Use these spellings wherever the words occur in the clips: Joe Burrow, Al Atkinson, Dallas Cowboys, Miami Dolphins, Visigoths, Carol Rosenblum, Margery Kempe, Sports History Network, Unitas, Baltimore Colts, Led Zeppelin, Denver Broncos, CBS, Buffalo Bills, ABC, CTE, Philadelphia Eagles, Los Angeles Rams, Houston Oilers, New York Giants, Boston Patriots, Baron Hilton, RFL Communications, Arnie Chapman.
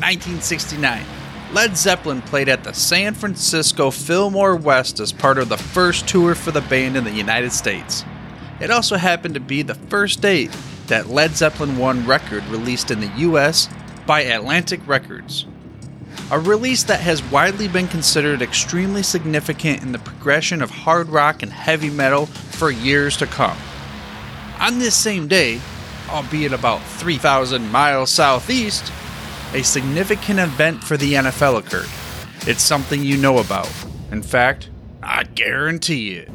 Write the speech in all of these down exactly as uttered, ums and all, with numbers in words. nineteen sixty-nine, Led Zeppelin played at the San Francisco Fillmore West as part of the first tour for the band in the United States. It also happened to be the first date that Led Zeppelin one record released in the U S by Atlantic Records, a release that has widely been considered extremely significant in the progression of hard rock and heavy metal for years to come. On this same day, albeit about three thousand miles southeast, a significant event for the N F L occurred. It's something you know about. In fact, I guarantee it.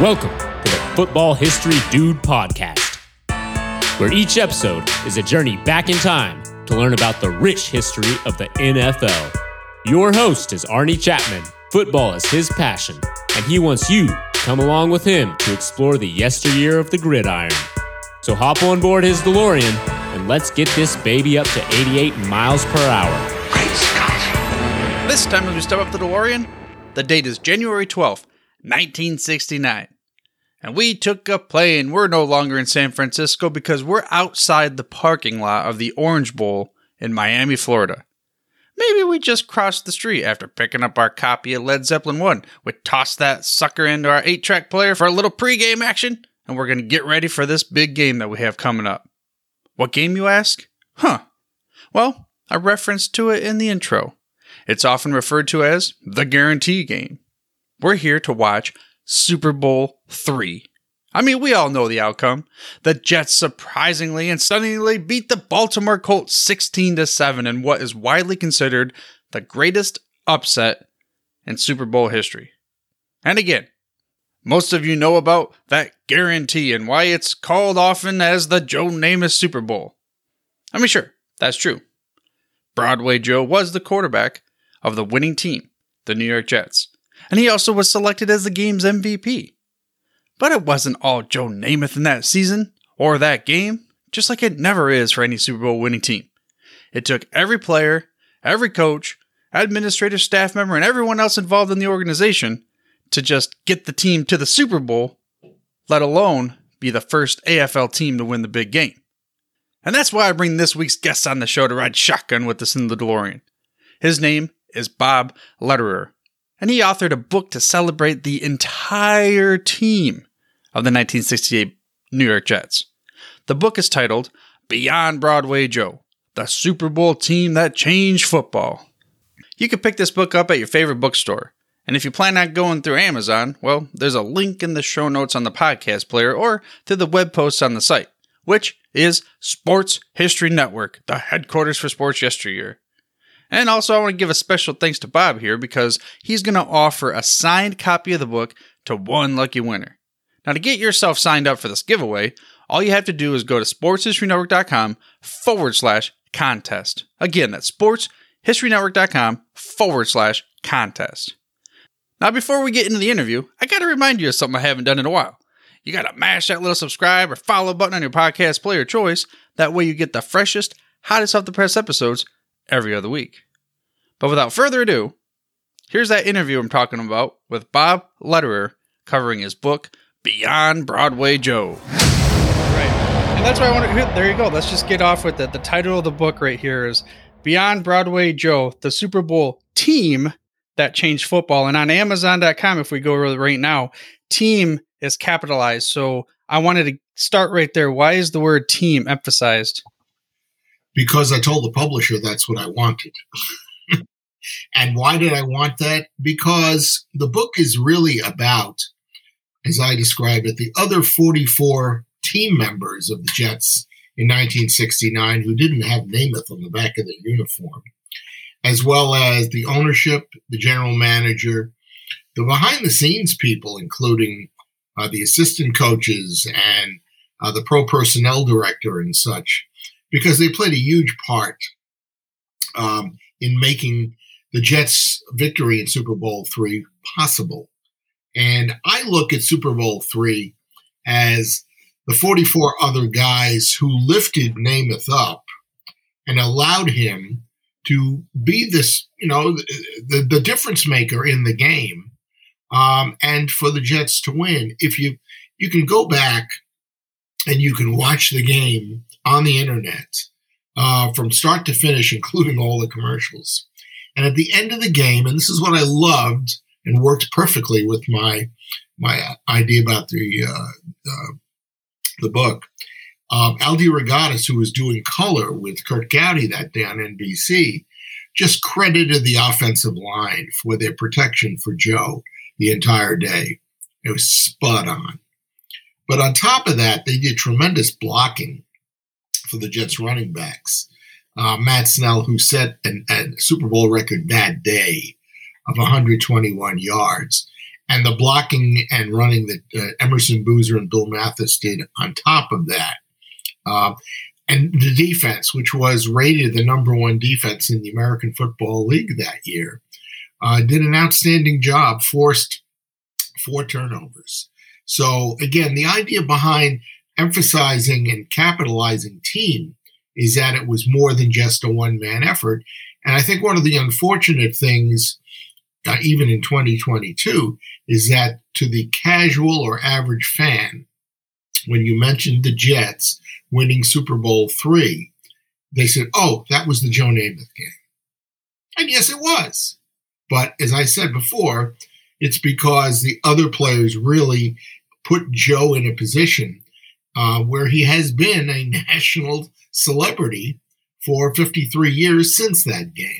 Welcome to the Football History Dude Podcast, where each episode is a journey back in time to learn about the rich history of the N F L. Your host is Arnie Chapman. Football is his passion, and he wants you come along with him to explore the yesteryear of the gridiron. So hop on board his DeLorean and let's get this baby up to eighty-eight miles per hour. Great Scott! This time as we step up the DeLorean, the date is January twelfth, nineteen sixty-nine. And we took a plane. We're no longer in San Francisco because we're outside the parking lot of the Orange Bowl in Miami, Florida. Maybe we just crossed the street after picking up our copy of Led Zeppelin one. We tossed that sucker into our eight-track player for a little pregame action, and we're going to get ready for this big game that we have coming up. What game, you ask? Huh. Well, I referenced to it in the intro. It's often referred to as the guarantee game. We're here to watch Super Bowl three. I mean, we all know the outcome. The Jets surprisingly and stunningly beat the Baltimore Colts sixteen to seven in what is widely considered the greatest upset in Super Bowl history. And again, most of you know about that guarantee and why it's called often as the Joe Namath Super Bowl. I mean, sure, that's true. Broadway Joe was the quarterback of the winning team, the New York Jets, and he also was selected as the game's M V P. But it wasn't all Joe Namath in that season, or that game, just like it never is for any Super Bowl winning team. It took every player, every coach, administrative staff member, and everyone else involved in the organization to just get the team to the Super Bowl, let alone be the first A F L team to win the big game. And that's why I bring this week's guest on the show to ride shotgun with us in the DeLorean. His name is Bob Lederer, and he authored a book to celebrate the entire team of the nineteen sixty-eight New York Jets. The book is titled Beyond Broadway Joe, the Super Bowl Team That Changed Football. You can pick this book up at your favorite bookstore. And if you plan on going through Amazon, well, there's a link in the show notes on the podcast player or through the web post on the site, which is Sports History Network, the headquarters for sports yesteryear. And also, I want to give a special thanks to Bob here because he's going to offer a signed copy of the book to one lucky winner. Now, to get yourself signed up for this giveaway, all you have to do is go to sports history network dot com forward slash contest. Again, that's sports history network dot com forward slash contest. Now, before we get into the interview, I got to remind you of something I haven't done in a while. You got to mash that little subscribe or follow button on your podcast player of choice. That way you get the freshest, hottest off the press episodes every other week. But without further ado, here's that interview I'm talking about with Bob Lederer covering his book, Beyond Broadway Joe. Right. And that's why I want to, there you go. Let's just get off with it. The title of the book right here is Beyond Broadway Joe, the Super Bowl team that changed football. And on amazon dot com, if we go right now, team is capitalized. So I wanted to start right there. Why is the word team emphasized? because I told the publisher that's what I wanted. And why did I want that? Because the book is really about, as I described it, the other forty-four team members of the Jets in nineteen sixty-nine who didn't have Namath on the back of their uniform, as well as the ownership, the general manager, the behind-the-scenes people, including uh, the assistant coaches and uh, the pro personnel director and such, because they played a huge part um, in making the Jets' victory in Super Bowl three possible. And I look at Super Bowl three as the forty-four other guys who lifted Namath up and allowed him to be this, you know, the, the difference maker in the game, um, and for the Jets to win. If you you can go back and you can watch the game on the internet uh, from start to finish, including all the commercials. And at the end of the game, and this is what I loved and worked perfectly with my my idea about the uh, uh, the book. Um, Aldi Regattas, who was doing color with Kurt Gowdy that day on N B C, just credited the offensive line for their protection for Joe the entire day. It was spot on. But on top of that, they did tremendous blocking for the Jets running backs. Uh, Matt Snell, who set an, a Super Bowl record that day of one hundred twenty-one yards, and the blocking and running that uh, Emerson Boozer and Bill Mathis did on top of that. Uh, and the defense, which was rated the number one defense in the American Football League that year, uh, did an outstanding job, forced four turnovers. So, again, the idea behind emphasizing and capitalizing team is that it was more than just a one-man effort. And I think one of the unfortunate things, uh, even in twenty twenty-two, is that to the casual or average fan, when you mentioned the Jets winning Super Bowl three, they said, oh, that was the Joe Namath game. And yes, it was. But as I said before, it's because the other players really put Joe in a position uh, where he has been a national celebrity for fifty-three years since that game.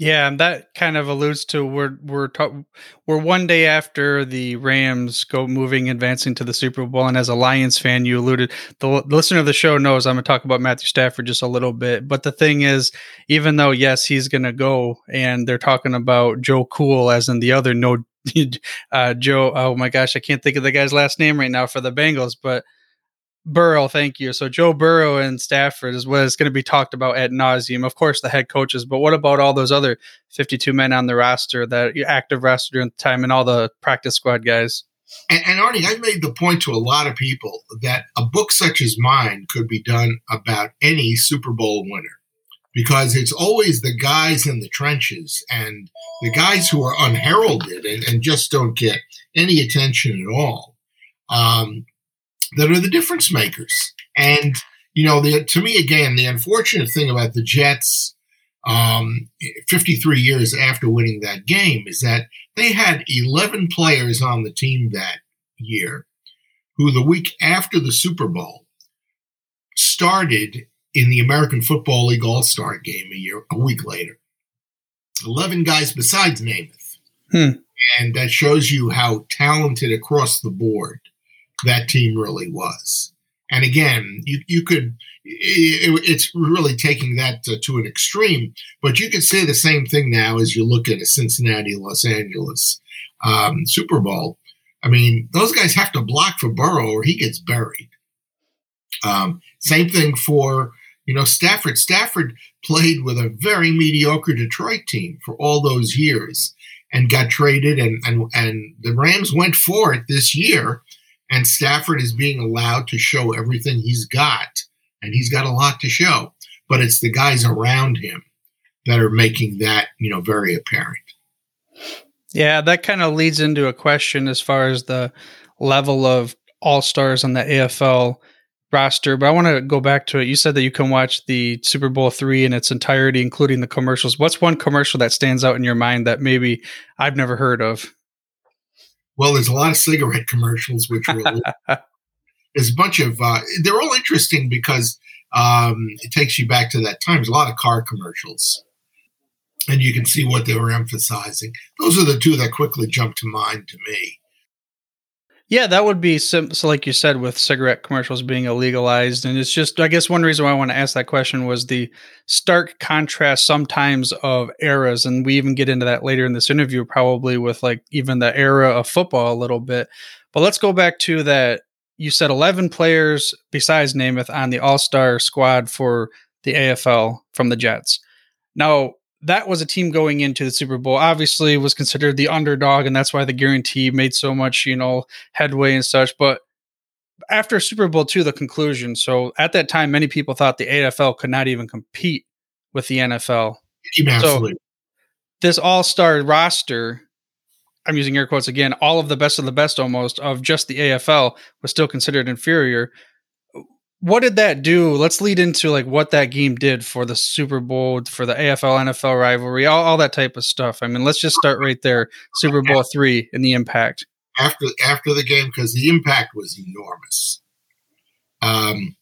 Yeah, and that kind of alludes to we're we're ta- we're one day after the Rams go moving, advancing to the Super Bowl, and as a Lions fan, you alluded, the, the listener of the show knows I'm going to talk about Matthew Stafford just a little bit, but the thing is, even though, yes, he's going to go, and they're talking about Joe Cool, as in the other, no, uh, Joe, oh my gosh, I can't think of the guy's last name right now for the Bengals, but Burrow, thank you. So Joe Burrow and Stafford is what is going to be talked about ad nauseum. Of course, the head coaches, but what about all those other fifty-two men on the roster, that active roster during the time, and all the practice squad guys? And, and Arnie, I've made the point to a lot of people that a book such as mine could be done about any Super Bowl winner, because it's always the guys in the trenches and the guys who are unheralded and, and just don't get any attention at all. Um, that are the difference makers. And, you know, the, to me, again, the unfortunate thing about the Jets um, fifty-three years after winning that game is that they had eleven players on the team that year who the week after the Super Bowl started in the American Football League All-Star game a year, a week later. eleven guys besides Namath. Hmm. And that shows you how talented across the board that team really was. And again, you, you could, it, it's really taking that to, to an extreme, but you could say the same thing now as you look at a Cincinnati, Los Angeles um, Super Bowl. I mean, those guys have to block for Burrow or he gets buried. Um, same thing for, you know, Stafford. Stafford played with a very mediocre Detroit team for all those years and got traded, and and, and the Rams went for it this year. And Stafford is being allowed to show everything he's got, and he's got a lot to show. But it's the guys around him that are making that, you know, very apparent. Yeah, that kind of leads into a question as far as the level of all-stars on the A F L roster. But I want to go back to it. You said that you can watch the Super Bowl three in its entirety, including the commercials. What's one commercial that stands out in your mind that maybe I've never heard of? Well, there's a lot of cigarette commercials, which were there's a bunch of uh, they're all interesting because Um, it takes you back to that time. There's a lot of car commercials, and you can see what they were emphasizing. Those are the two that quickly jump to mind to me. Yeah, that would be sim- so like you said, with cigarette commercials being illegalized. And it's just, I guess one reason why I want to ask that question was the stark contrast sometimes of eras. And we even get into that later in this interview, probably with like even the era of football a little bit. But let's go back to that. You said eleven players besides Namath on the all-star squad for the A F L from the Jets. Now, that was a team going into the Super Bowl, obviously was considered the underdog, and that's why the guarantee made so much, you know, headway and such. But after Super Bowl two, the conclusion. So at that time, many people thought the A F L could not even compete with the N F L. Absolutely. So this all-star roster, I'm using air quotes again, all of the best of the best almost of just the A F L was still considered inferior. What did that do? Let's lead into like what that game did for the Super Bowl, for the A F L, N F L rivalry, all, all that type of stuff. I mean, let's just start right there. Super Bowl three and the impact. After after the game, because the impact was enormous. Um,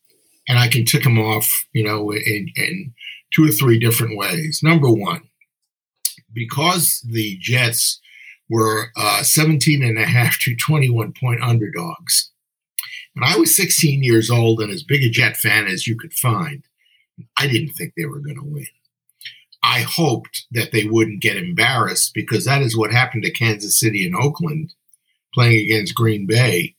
and I can tick them off, you know, in, in two or three different ways. Number one, because the Jets were uh, seventeen and a half to twenty-one point underdogs. When I was sixteen years old and as big a Jet fan as you could find, I didn't think they were going to win. I hoped that they wouldn't get embarrassed, because that is what happened to Kansas City and Oakland playing against Green Bay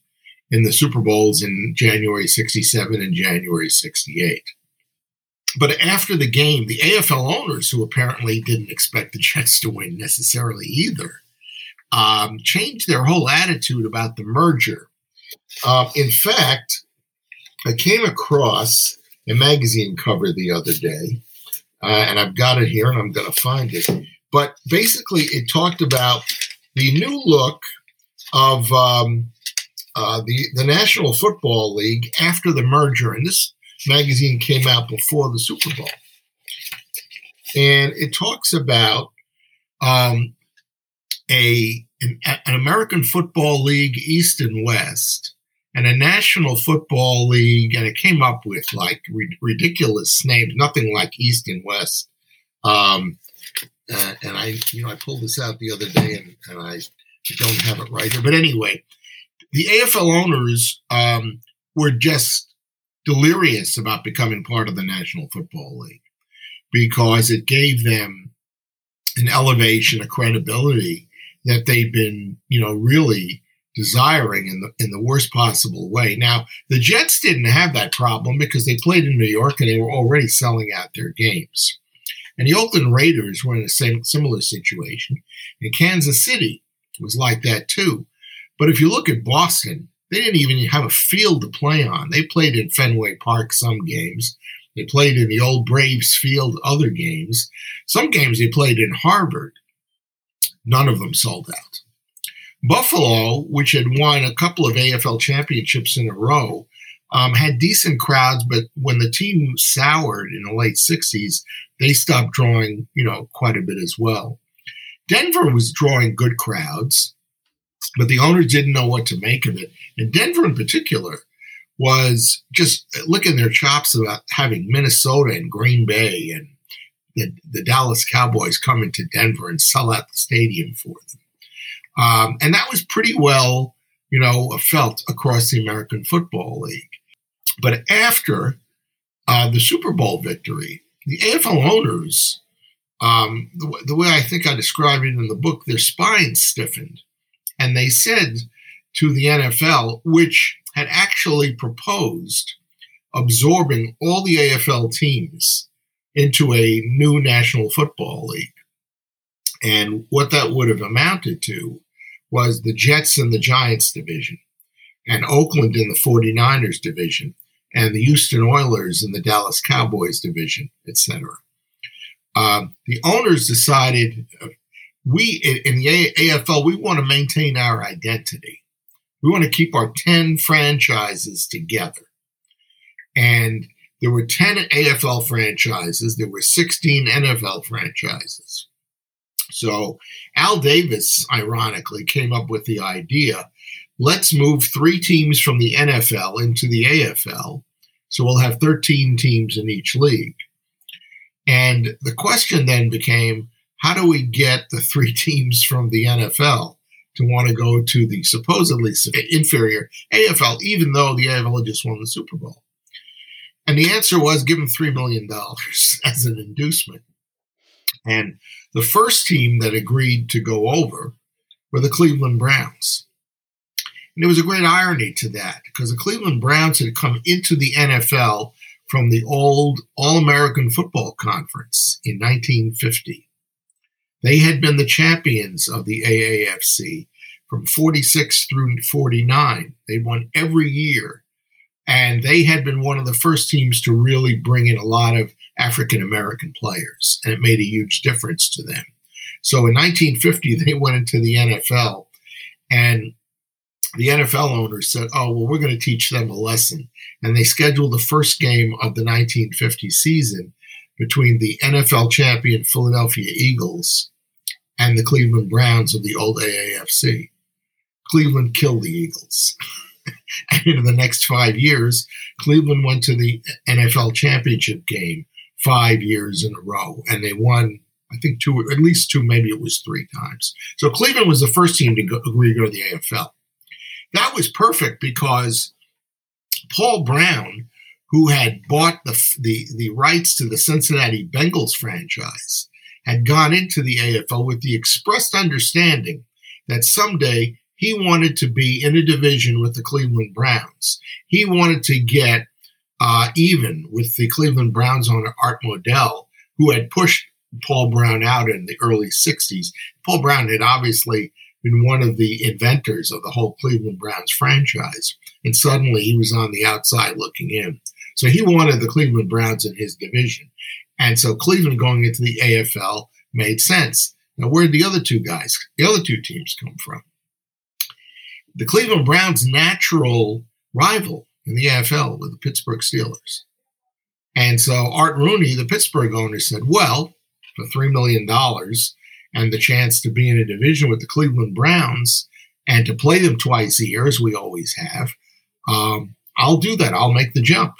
in the Super Bowls in January sixty-seven and January sixty-eight. But after the game, the A F L owners, who apparently didn't expect the Jets to win necessarily either, um, changed their whole attitude about the merger. Uh, in fact, I came across a magazine cover the other day, uh, and I've got it here, and I'm going to find it. But basically, it talked about the new look of um, uh, the, the National Football League after the merger, and this magazine came out before the Super Bowl. And it talks about um, a an, an American Football League East and West, and a National Football League, and it came up with like re- ridiculous names, nothing like East and West. Um, uh, and I, you know, I pulled this out the other day, and, and I don't have it right here. But anyway, the A F L owners um, were just delirious about becoming part of the National Football League, because it gave them an elevation, a credibility that they'd been, you know, really desiring in the in the worst possible way. Now, the Jets didn't have that problem because they played in New York and they were already selling out their games. And the Oakland Raiders were in a same, similar situation. And Kansas City was like that too. But if you look at Boston, they didn't even have a field to play on. They played in Fenway Park some games. They played in the old Braves Field other games. Some games they played in Harvard. None of them sold out. Buffalo, which had won a couple of A F L championships in a row, um, had decent crowds, but when the team soured in the late sixties, they stopped drawing, you know, quite a bit as well. Denver was drawing good crowds, but the owners didn't know what to make of it. And Denver in particular was just licking their chops about having Minnesota and Green Bay and the, the Dallas Cowboys come into Denver and sell out the stadium for them. Um, and that was pretty well, you know, felt across the American Football League. But after uh, the Super Bowl victory, the A F L owners, um, the, w- the way I think I described it in the book, their spines stiffened. And they said to the N F L, which had actually proposed absorbing all the A F L teams into a new National Football League. And what that would have amounted to was the Jets and the Giants division, and Oakland in the 49ers division, and the Houston Oilers and the Dallas Cowboys division, et cetera. Um, the owners decided, uh, we in, in the A F L, we want to maintain our identity. We want to keep our ten franchises together. And there were ten A F L franchises. There were sixteen N F L franchises. So Al Davis, ironically, came up with the idea, let's move three teams from the N F L into the A F L So we'll have thirteen teams in each league. And the question then became, how do we get the three teams from the N F L to want to go to the supposedly inferior A F L, even though the A F L had just won the Super Bowl? And the answer was, give them three million dollars as an inducement. And the first team that agreed to go over were the Cleveland Browns. And there was a great irony to that, because the Cleveland Browns had come into the N F L from the old All-American Football Conference in nineteen fifty. They had been the champions of the A A F C from forty-six through forty-nine. They won every year. And they had been one of the first teams to really bring in a lot of African-American players, and it made a huge difference to them. So in nineteen fifty, they went into the N F L, and the N F L owners said, oh, well, we're going to teach them a lesson. And they scheduled the first game of the nineteen fifty season between the N F L champion Philadelphia Eagles and the Cleveland Browns of the old A A F C. Cleveland killed the Eagles. And in the next five years, Cleveland went to the N F L championship game five years in a row, and they won, I think, two, at least two, maybe it was three times. So Cleveland was the first team to go, agree to go to the A F L. That was perfect because Paul Brown, who had bought the, the, the rights to the Cincinnati Bengals franchise, had gone into the A F L with the expressed understanding that someday he wanted to be in a division with the Cleveland Browns. He wanted to get uh, even with the Cleveland Browns owner, Art Modell, who had pushed Paul Brown out in the early sixties. Paul Brown had obviously been one of the inventors of the whole Cleveland Browns franchise, and suddenly he was on the outside looking in. So he wanted the Cleveland Browns in his division. And so Cleveland going into the A F L made sense. Now, where did the other two guys, the other two teams come from? The Cleveland Browns' natural rival in the A F L were the Pittsburgh Steelers. And so Art Rooney, the Pittsburgh owner, said, well, for three million dollars and the chance to be in a division with the Cleveland Browns and to play them twice a year, as we always have, um, I'll do that. I'll make the jump.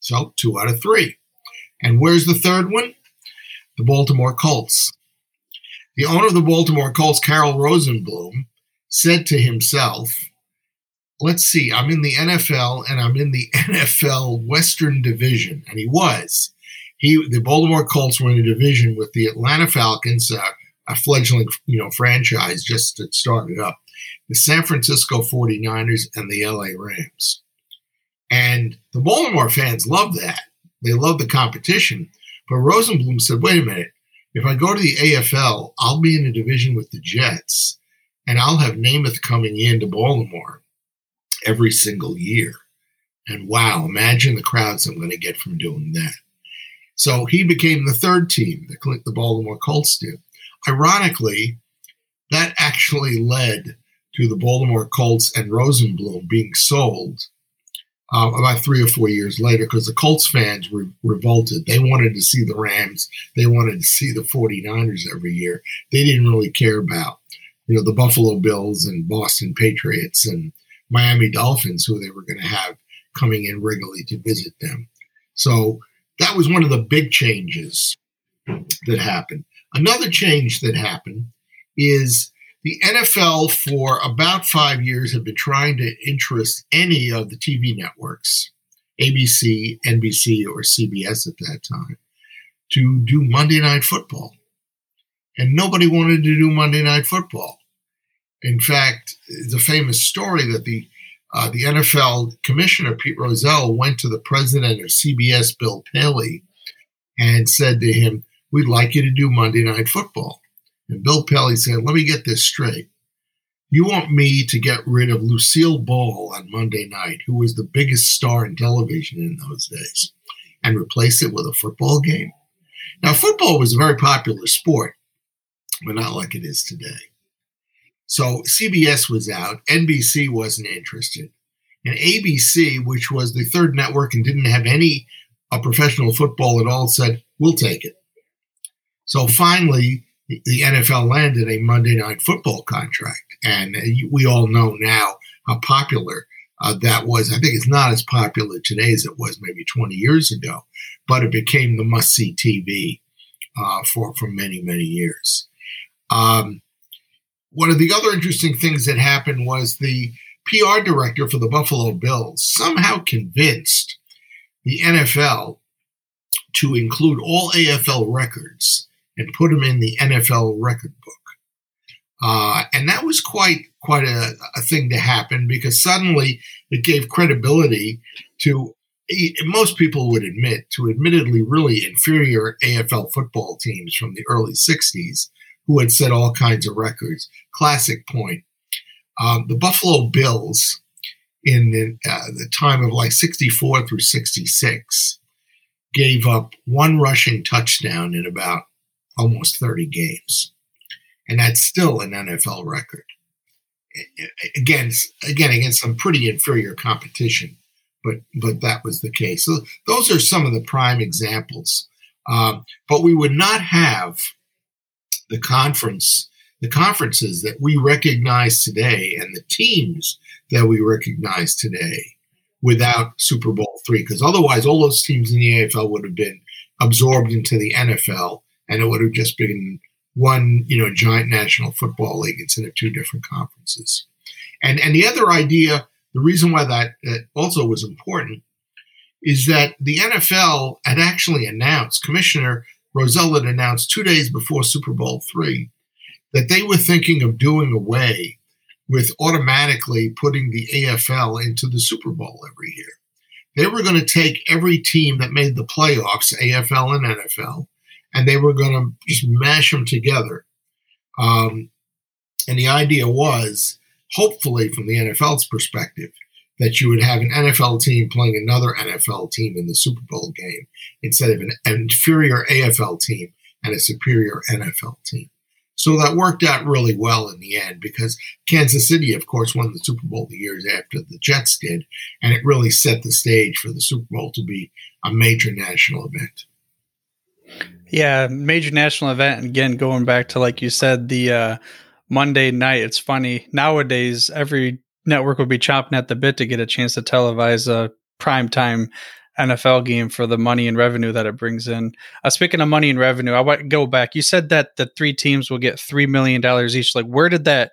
So two out of three. And where's the third one? The Baltimore Colts. The owner of the Baltimore Colts, Carol Rosenblum, said to himself, let's see, I'm in the N F L and I'm in the N F L Western Division. And he was. He, the Baltimore Colts were in a division with the Atlanta Falcons, uh, a fledgling you know, franchise just that started up, the San Francisco forty-niners and the L A Rams. And the Baltimore fans loved that. They loved the competition. But Rosenblum said, wait a minute, if I go to the A F L, I'll be in a division with the Jets. And I'll have Namath coming into Baltimore every single year. And wow, imagine the crowds I'm going to get from doing that. So he became the third team, the, the Baltimore Colts did. Ironically, that actually led to the Baltimore Colts and Rosenblum being sold uh, about three or four years later because the Colts fans were revolted. They wanted to see the Rams. They wanted to see the forty-niners every year. They didn't really care about you know, the Buffalo Bills and Boston Patriots and Miami Dolphins, who they were going to have coming in regularly to visit them. So that was one of the big changes that happened. Another change that happened is the N F L for about five years had been trying to interest any of the T V networks, A B C, N B C, or C B S at that time, to do Monday Night Football. And nobody wanted to do Monday Night Football. In fact, the famous story that the uh, the N F L commissioner, Pete Rozelle, went to the president of C B S, Bill Paley, and said to him, we'd like you to do Monday Night Football. And Bill Paley said, let me get this straight. You want me to get rid of Lucille Ball on Monday night, who was the biggest star in television in those days, and replace it with a football game? Now, football was a very popular sport, but not like it is today. So C B S was out. N B C wasn't interested. And A B C, which was the third network and didn't have any uh, professional football at all, said, we'll take it. So finally, the, the N F L landed a Monday Night Football contract. And uh, we all know now how popular uh, that was, I think it's not as popular today as it was maybe twenty years ago, but it became the must-see T V uh, for, for many, many years. Um, one of the other interesting things that happened was the P R director for the Buffalo Bills somehow convinced the N F L to include all A F L records and put them in the N F L record book. Uh, and that was quite quite a, a thing to happen, because suddenly it gave credibility to, most people would admit, to admittedly really inferior A F L football teams from the early sixties who had set all kinds of records. Classic point. Um, the Buffalo Bills in the, uh, the time of like sixty-four through sixty-six gave up one rushing touchdown in about almost thirty games. And that's still an N F L record. Against, again, against some pretty inferior competition, but but that was the case. So those are some of the prime examples. Um, but we would not have the conference, the conferences that we recognize today and the teams that we recognize today without Super Bowl three, because otherwise all those teams in the A F L would have been absorbed into the N F L, and it would have just been one, you know, giant National Football League instead of two different conferences. And and the other idea, the reason why that, that also was important, is that the N F L had actually announced, Commissioner Rozelle had announced two days before Super Bowl three, that they were thinking of doing away with automatically putting the A F L into the Super Bowl every year. They were going to take every team that made the playoffs, A F L and N F L, and they were going to just mash them together. Um, and the idea was, hopefully from the N F L's perspective, that you would have an N F L team playing another N F L team in the Super Bowl game instead of an inferior A F L team and a superior N F L team. So that worked out really well in the end, because Kansas City, of course, won the Super Bowl the years after the Jets did, and it really set the stage for the Super Bowl to be a major national event. Yeah, major national event. Again, going back to, like you said, the uh, Monday night. It's funny. Nowadays, every network would be chomping at the bit to get a chance to televise a primetime N F L game for the money and revenue that it brings in. Uh, speaking of money and revenue, I want to go back. You said that the three teams will get three million dollars each. Like, where did that,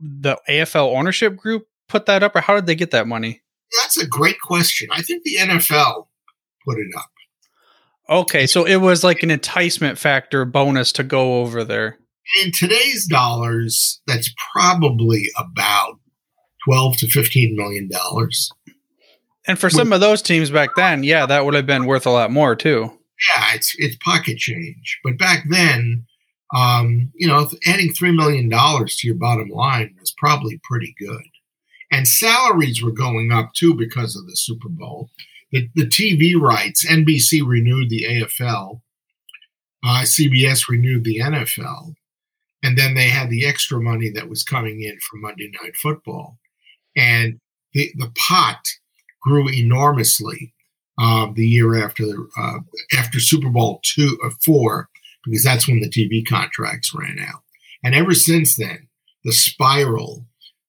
the A F L ownership group put that up, or how did they get that money? That's a great question. I think the N F L put it up. Okay, so it was like an enticement factor bonus to go over there. In today's dollars, that's probably about twelve to fifteen million dollars. And for some of those teams back then, yeah, that would have been worth a lot more too. Yeah, it's it's pocket change. But back then, um, you know, adding three million dollars to your bottom line was probably pretty good. And salaries were going up too because of the Super Bowl. The, the T V rights, N B C renewed the A F L, uh, C B S renewed the N F L, and then they had the extra money that was coming in from Monday Night Football. And the, the pot grew enormously uh, the year after the, uh, after Super Bowl two or four, because that's when the T V contracts ran out. And ever since then, the spiral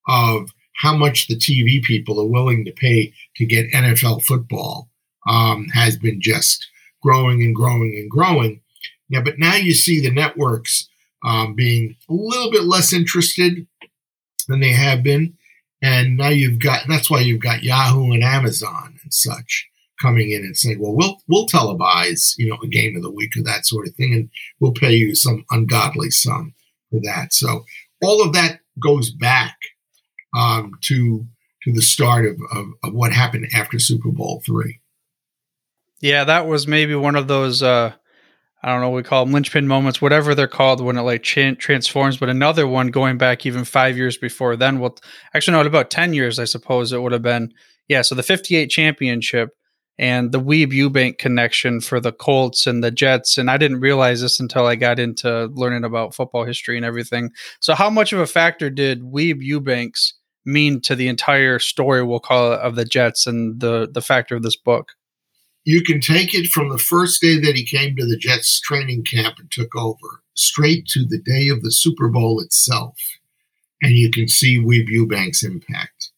of how much the T V people are willing to pay to get N F L football um, has been just growing and growing and growing. Yeah, but now you see the networks um, being a little bit less interested than they have been. And now you've got, that's why you've got Yahoo and Amazon and such coming in and saying, well, we'll, we'll televise, you know, a game of the week or that sort of thing, and we'll pay you some ungodly sum for that. So all of that goes back Um, to to the start of, of, of what happened after Super Bowl three. Yeah, that was maybe one of those, uh, I don't know what we call them, linchpin moments, whatever they're called when it like ch- transforms. But another one going back even five years before then. Well, actually, no, about ten years, I suppose it would have been. Yeah, so the fifty-eight championship and the Weeb Ewbank connection for the Colts and the Jets. And I didn't realize this until I got into learning about football history and everything. So how much of a factor did Weeb Ewbank's mean to the entire story, we'll call it, of the Jets and the the factor of this book? You can take it from the first day that he came to the Jets training camp and took over, straight to the day of the Super Bowl itself, and you can see Weeb Ewbank's impact.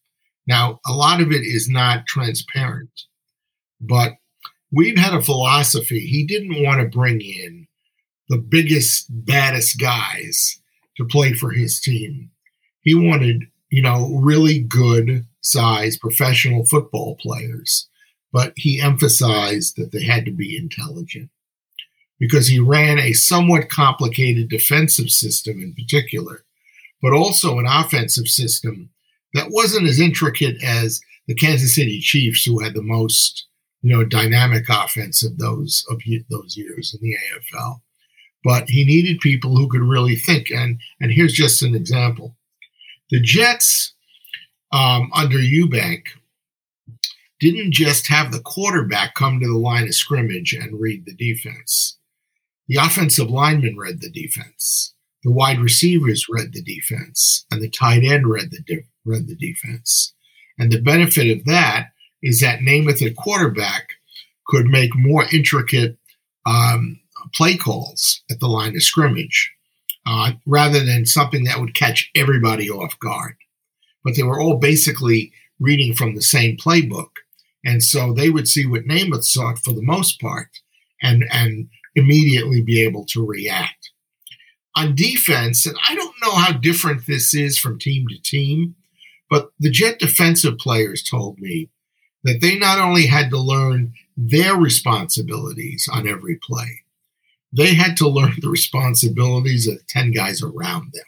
Now, a lot of it is not transparent, but Weeb had a philosophy. He didn't want to bring in the biggest, baddest guys to play for his team. He wanted, you know, really good-sized professional football players, but he emphasized that they had to be intelligent because he ran a somewhat complicated defensive system in particular, but also an offensive system that wasn't as intricate as the Kansas City Chiefs, who had the most, you know, dynamic offense of those of those years in the A F L. But he needed people who could really think. And, and here's just an example. The Jets, um, under Ewbank, didn't just have the quarterback come to the line of scrimmage and read the defense. The offensive lineman read the defense. The wide receivers read the defense. And the tight end read the de- read the defense. And the benefit of that is that Namath at quarterback could make more intricate um, play calls at the line of scrimmage uh, rather than something that would catch everybody off guard. But they were all basically reading from the same playbook. And so they would see what Namath sought for the most part and, and immediately be able to react. On defense, and I don't know how different this is from team to team, but the Jet defensive players told me that they not only had to learn their responsibilities on every play, they had to learn the responsibilities of the ten guys around them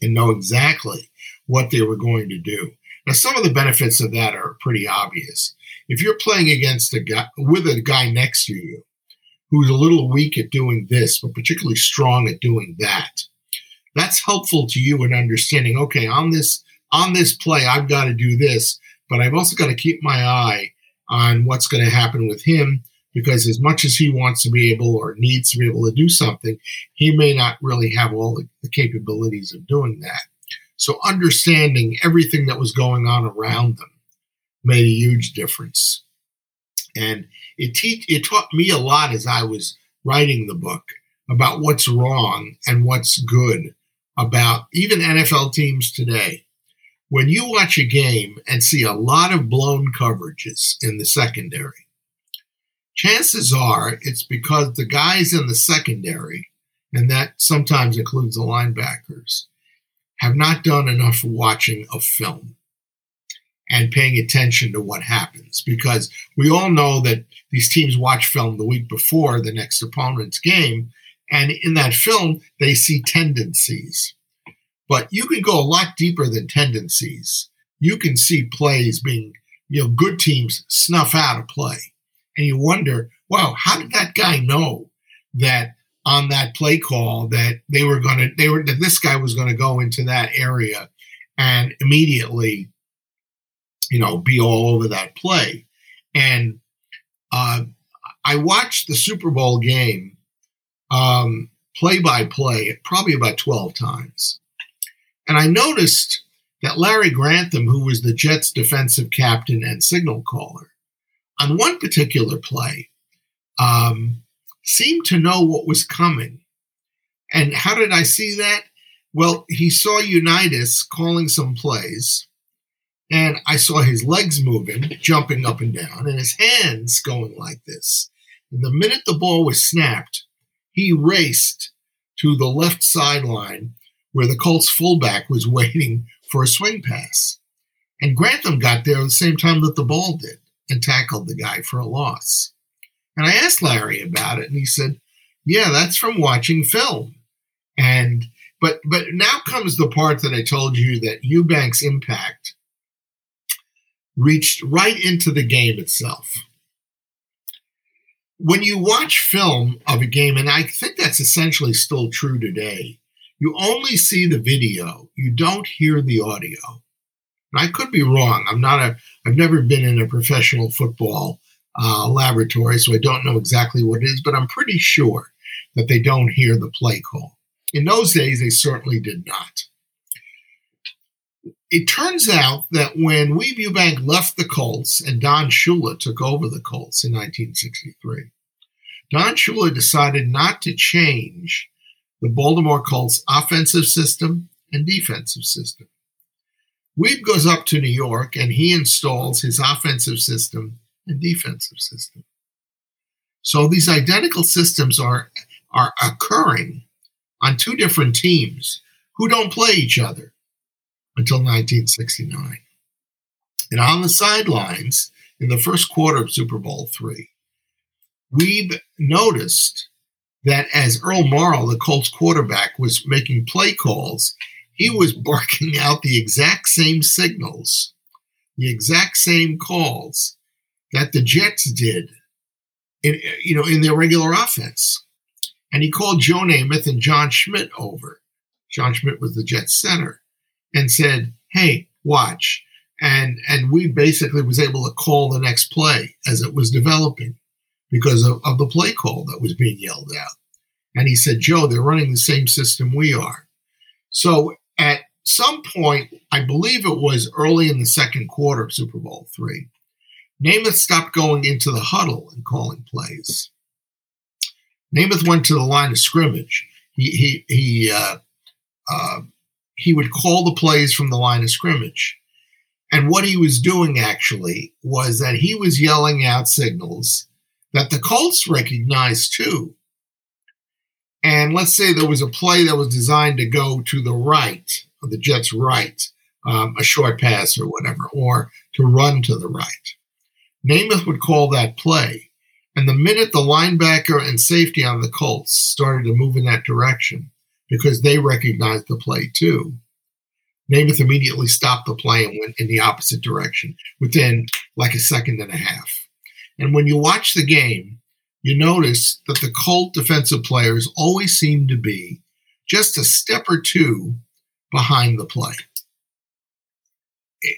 and know exactly what they were going to do. Now, some of the benefits of that are pretty obvious. If you're playing against a guy with a guy next to you who's a little weak at doing this, but particularly strong at doing that, that's helpful to you in understanding, okay, on this on this play, I've got to do this, but I've also got to keep my eye on what's going to happen with him, because as much as he wants to be able or needs to be able to do something, he may not really have all the, the capabilities of doing that. So understanding everything that was going on around them made a huge difference. And it, te- it taught me a lot as I was writing the book about what's wrong and what's good about even N F L teams today. When you watch a game and see a lot of blown coverages in the secondary, chances are it's because the guys in the secondary, and that sometimes includes the linebackers, have not done enough watching of film and paying attention to what happens. Because we all know that these teams watch film the week before the next opponent's game, and in that film, they see tendencies. But you can go a lot deeper than tendencies. You can see plays being, you know, good teams snuff out a play. And you wonder, wow, how did that guy know that on that play call that they were going to, they were, that this guy was going to go into that area and immediately, you know, be all over that play. And uh, I watched the Super Bowl game um, play by play probably about twelve times. And I noticed that Larry Grantham, who was the Jets defensive captain and signal caller, on one particular play, um, seemed to know what was coming. And how did I see that? Well, he saw Unitas calling some plays, and I saw his legs moving, jumping up and down, and his hands going like this. And the minute the ball was snapped, he raced to the left sideline where the Colts fullback was waiting for a swing pass. And Grantham got there at the same time that the ball did and tackled the guy for a loss. And I asked Larry about it, and he said, yeah, that's from watching film. And but but now comes the part that I told you that Ewbank's impact reached right into the game itself. When you watch film of a game, and I think that's essentially still true today, you only see the video, you don't hear the audio. And I could be wrong. I'm not a, I've never been in a professional football uh, laboratory, so I don't know exactly what it is, but I'm pretty sure that they don't hear the play call. In those days, they certainly did not. It turns out that when Weeb Ewbank left the Colts and Don Shula took over the Colts in nineteen sixty-three, Don Shula decided not to change the Baltimore Colts offensive system and defensive system. Weeb goes up to New York, and he installs his offensive system and defensive system. So these identical systems are are occurring on two different teams who don't play each other until nineteen sixty-nine. And on the sidelines, in the first quarter of Super Bowl three, Weeb noticed that as Earl Morrow, the Colts quarterback, was making play calls, he was barking out the exact same signals, the exact same calls that the Jets did in, you know, in their regular offense. And he called Joe Namath and John Schmidt over. John Schmidt was the Jets center, and said, hey, watch. And and we basically was able to call the next play as it was developing because of, of the play call that was being yelled out. And he said, Joe, they're running the same system we are. So at some point, I believe it was early in the second quarter of Super Bowl three, Namath stopped going into the huddle and calling plays. Namath went to the line of scrimmage. He he he uh, uh, he would call the plays from the line of scrimmage, and what he was doing actually was that he was yelling out signals that the Colts recognized too. And let's say there was a play that was designed to go to the right, or the Jets' right, um, a short pass or whatever, or to run to the right. Namath would call that play. And the minute the linebacker and safety on the Colts started to move in that direction, because they recognized the play too, Namath immediately stopped the play and went in the opposite direction within like a second and a half. And when you watch the game, you notice that the Colt defensive players always seem to be just a step or two behind the play.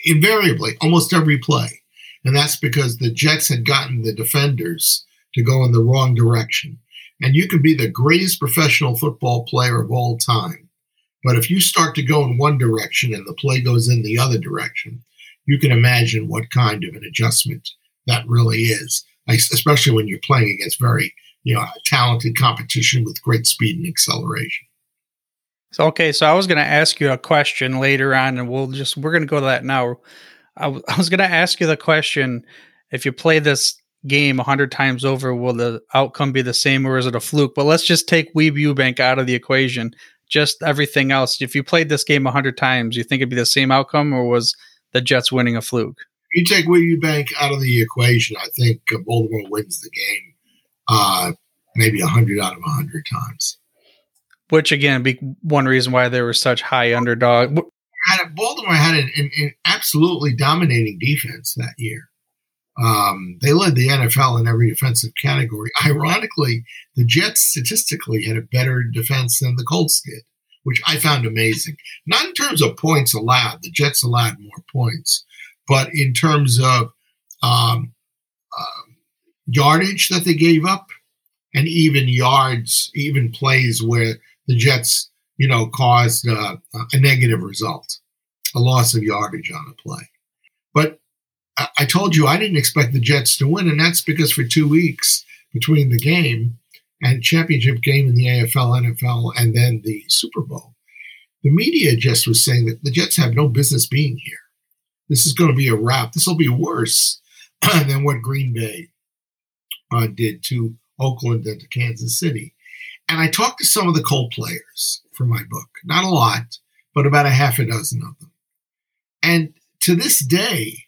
Invariably, almost every play. And that's because the Jets had gotten the defenders to go in the wrong direction. And you can be the greatest professional football player of all time, but if you start to go in one direction and the play goes in the other direction, you can imagine what kind of an adjustment that really is, especially when you're playing against very, you know, talented competition with great speed and acceleration. So, okay, so I was going to ask you a question later on, and we'll just we're going to go to that now. I, w- I was going to ask you the question: if you play this game a hundred times over, will the outcome be the same, or is it a fluke? But let's just take Weeb Ewbank out of the equation. Just everything else. If you played this game a hundred times, you think it'd be the same outcome, or was the Jets winning a fluke? You take Weeb Ewbank out of the equation, I think Baltimore wins the game. Uh, maybe a hundred out of a hundred times. Which again, be one reason why they were such high underdog. Had, Baltimore had an, an, an absolutely dominating defense that year. Um, they led the N F L in every defensive category. Ironically, the Jets statistically had a better defense than the Colts did, which I found amazing. Not in terms of points allowed. The Jets allowed more points. But in terms of um, uh, yardage that they gave up, and even yards, even plays where the Jets, you know, caused uh, a negative result, a loss of yardage on a play. But I-, I told you I didn't expect the Jets to win, and that's because for two weeks between the game and championship game in the A F L, N F L, and then the Super Bowl, the media just was saying that the Jets have no business being here. This is going to be a wrap. This will be worse than what Green Bay uh, did to Oakland and to Kansas City. And I talked to some of the Colt players for my book. Not a lot, but about a half a dozen of them. And to this day,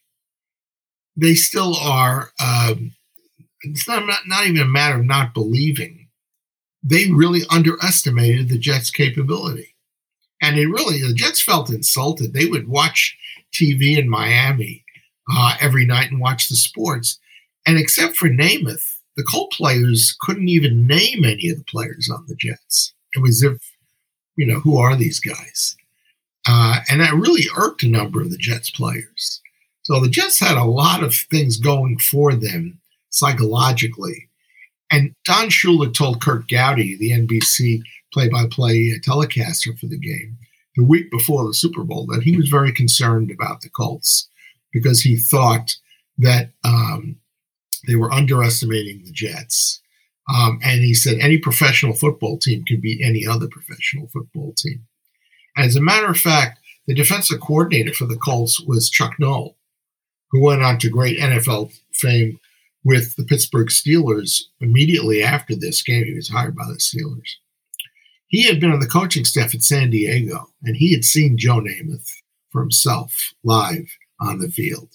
they still are, um, it's not, not, not even a matter of not believing. They really underestimated the Jets' capability. And it really, the Jets felt insulted. They would watch T V in Miami uh, every night and watch the sports. And except for Namath, the Colt players couldn't even name any of the players on the Jets. It was as if, you know, who are these guys? Uh, and that really irked a number of the Jets players. So the Jets had a lot of things going for them psychologically. And Don Shula told Kurt Gowdy, the N B C play-by-play telecaster for the game, the week before the Super Bowl, that he was very concerned about the Colts because he thought that um, they were underestimating the Jets. Um, and he said any professional football team can beat any other professional football team. As a matter of fact, The defensive coordinator for the Colts was Chuck Noll, who went on to great N F L fame with the Pittsburgh Steelers immediately after this game. He was hired by the Steelers. He had been on the coaching staff at San Diego, and he had seen Joe Namath for himself live on the field.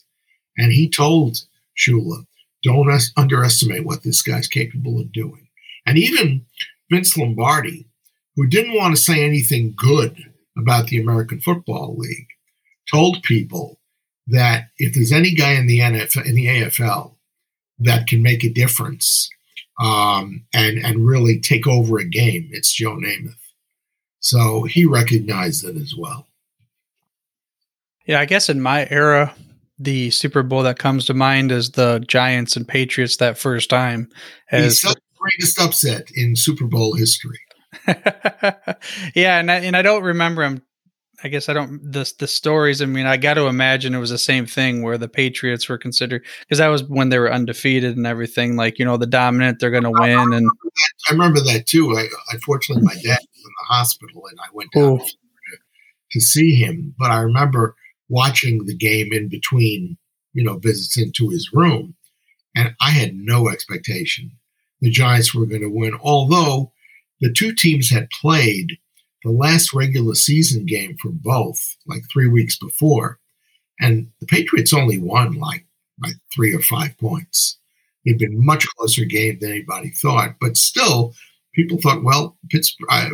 And he told Shula, don't us- underestimate what this guy's capable of doing. And even Vince Lombardi, who didn't want to say anything good about the American Football League, told people that if there's any guy in the N F L, in the A F L that can make a difference um, and, and really take over a game, it's Joe Namath. So he recognized it as well. Yeah, I guess in my era, the Super Bowl that comes to mind is the Giants and Patriots that first time. As the greatest upset in Super Bowl history. yeah, and I, and I don't remember him. I guess I don't, the, the stories, I mean, I got to imagine it was the same thing where the Patriots were considered, because that was when they were undefeated and everything, like, you know, the dominant, they're going to win. I and that. I remember that too. I, unfortunately, my dad was in the hospital and I went down to, to see him, but I remember watching the game in between, you know, visits into his room, and I had no expectation the Giants were going to win, although the two teams had played the last regular season game for both, like three weeks before. And the Patriots only won like like three or five points. It'd been a much closer game than anybody thought. But still, people thought, well, Pittsburgh, uh,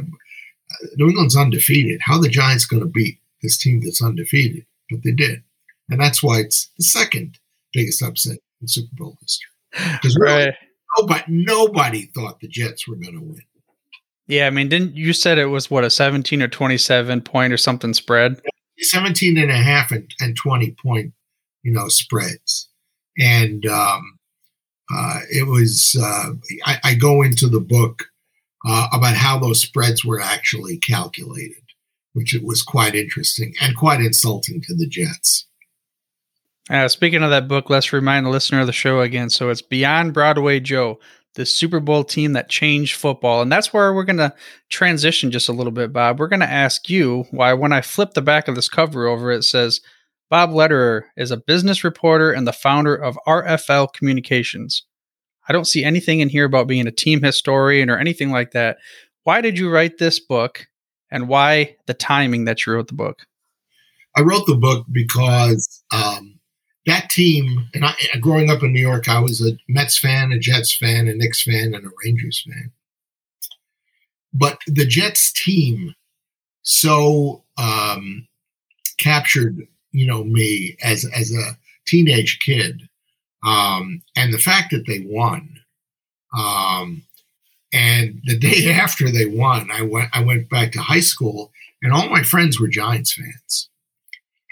New England's undefeated. How are the Giants going to beat this team that's undefeated? But they did. And that's why it's the second biggest upset in Super Bowl history. Because really, right. nobody, nobody thought the Jets were going to win. Yeah, I mean, didn't you said it was, what, a seventeen or twenty-seven point or something spread? seventeen and a half and, and twenty point, you know, spreads. And um, uh, it was, uh, I, I go into the book uh, about how those spreads were actually calculated, which it was quite interesting and quite insulting to the Jets. Uh, speaking of that book, let's remind the listener of the show again. So it's Beyond Broadway Joe, the Super Bowl team that changed football. And that's where we're going to transition just a little bit, Bob. We're going to ask you why, when I flip the back of this cover over, it says, Bob Lederer is a business reporter and the founder of R F L Communications. I don't see anything in here about being a team historian or anything like that. Why did you write this book, and why the timing that you wrote the book? I wrote the book because um, – that team, and I, growing up in New York, I was a Mets fan, a Jets fan, a Knicks fan, and a Rangers fan. But the Jets team so um, captured, you know, me as as a teenage kid, um, and the fact that they won. Um, and the day after they won, I went I went back to high school, and all my friends were Giants fans,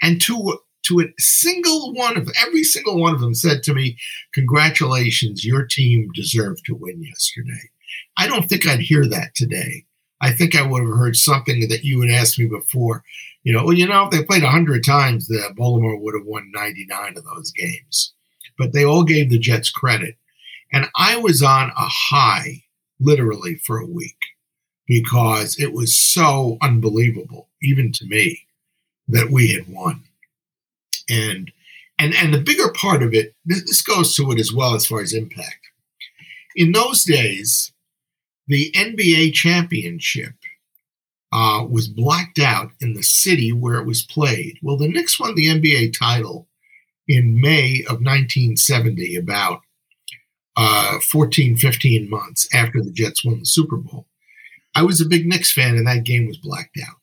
and two. To a single one of every single one of them said to me, congratulations, your team deserved to win yesterday. I don't think I'd hear that today. I think I would have heard something that you would ask me before. You know, well, you know, if they played one hundred times, the Baltimore would have won ninety-nine of those games. But they all gave the Jets credit. And I was on a high, literally, for a week because it was so unbelievable, even to me, that we had won. And and and the bigger part of it, this goes to it as well as far as impact. In those days, the N B A championship uh, was blacked out in the city where it was played. Well, the Knicks won the N B A title in May of nineteen seventy, about uh, fourteen, fifteen months after the Jets won the Super Bowl. I was a big Knicks fan, and that game was blacked out.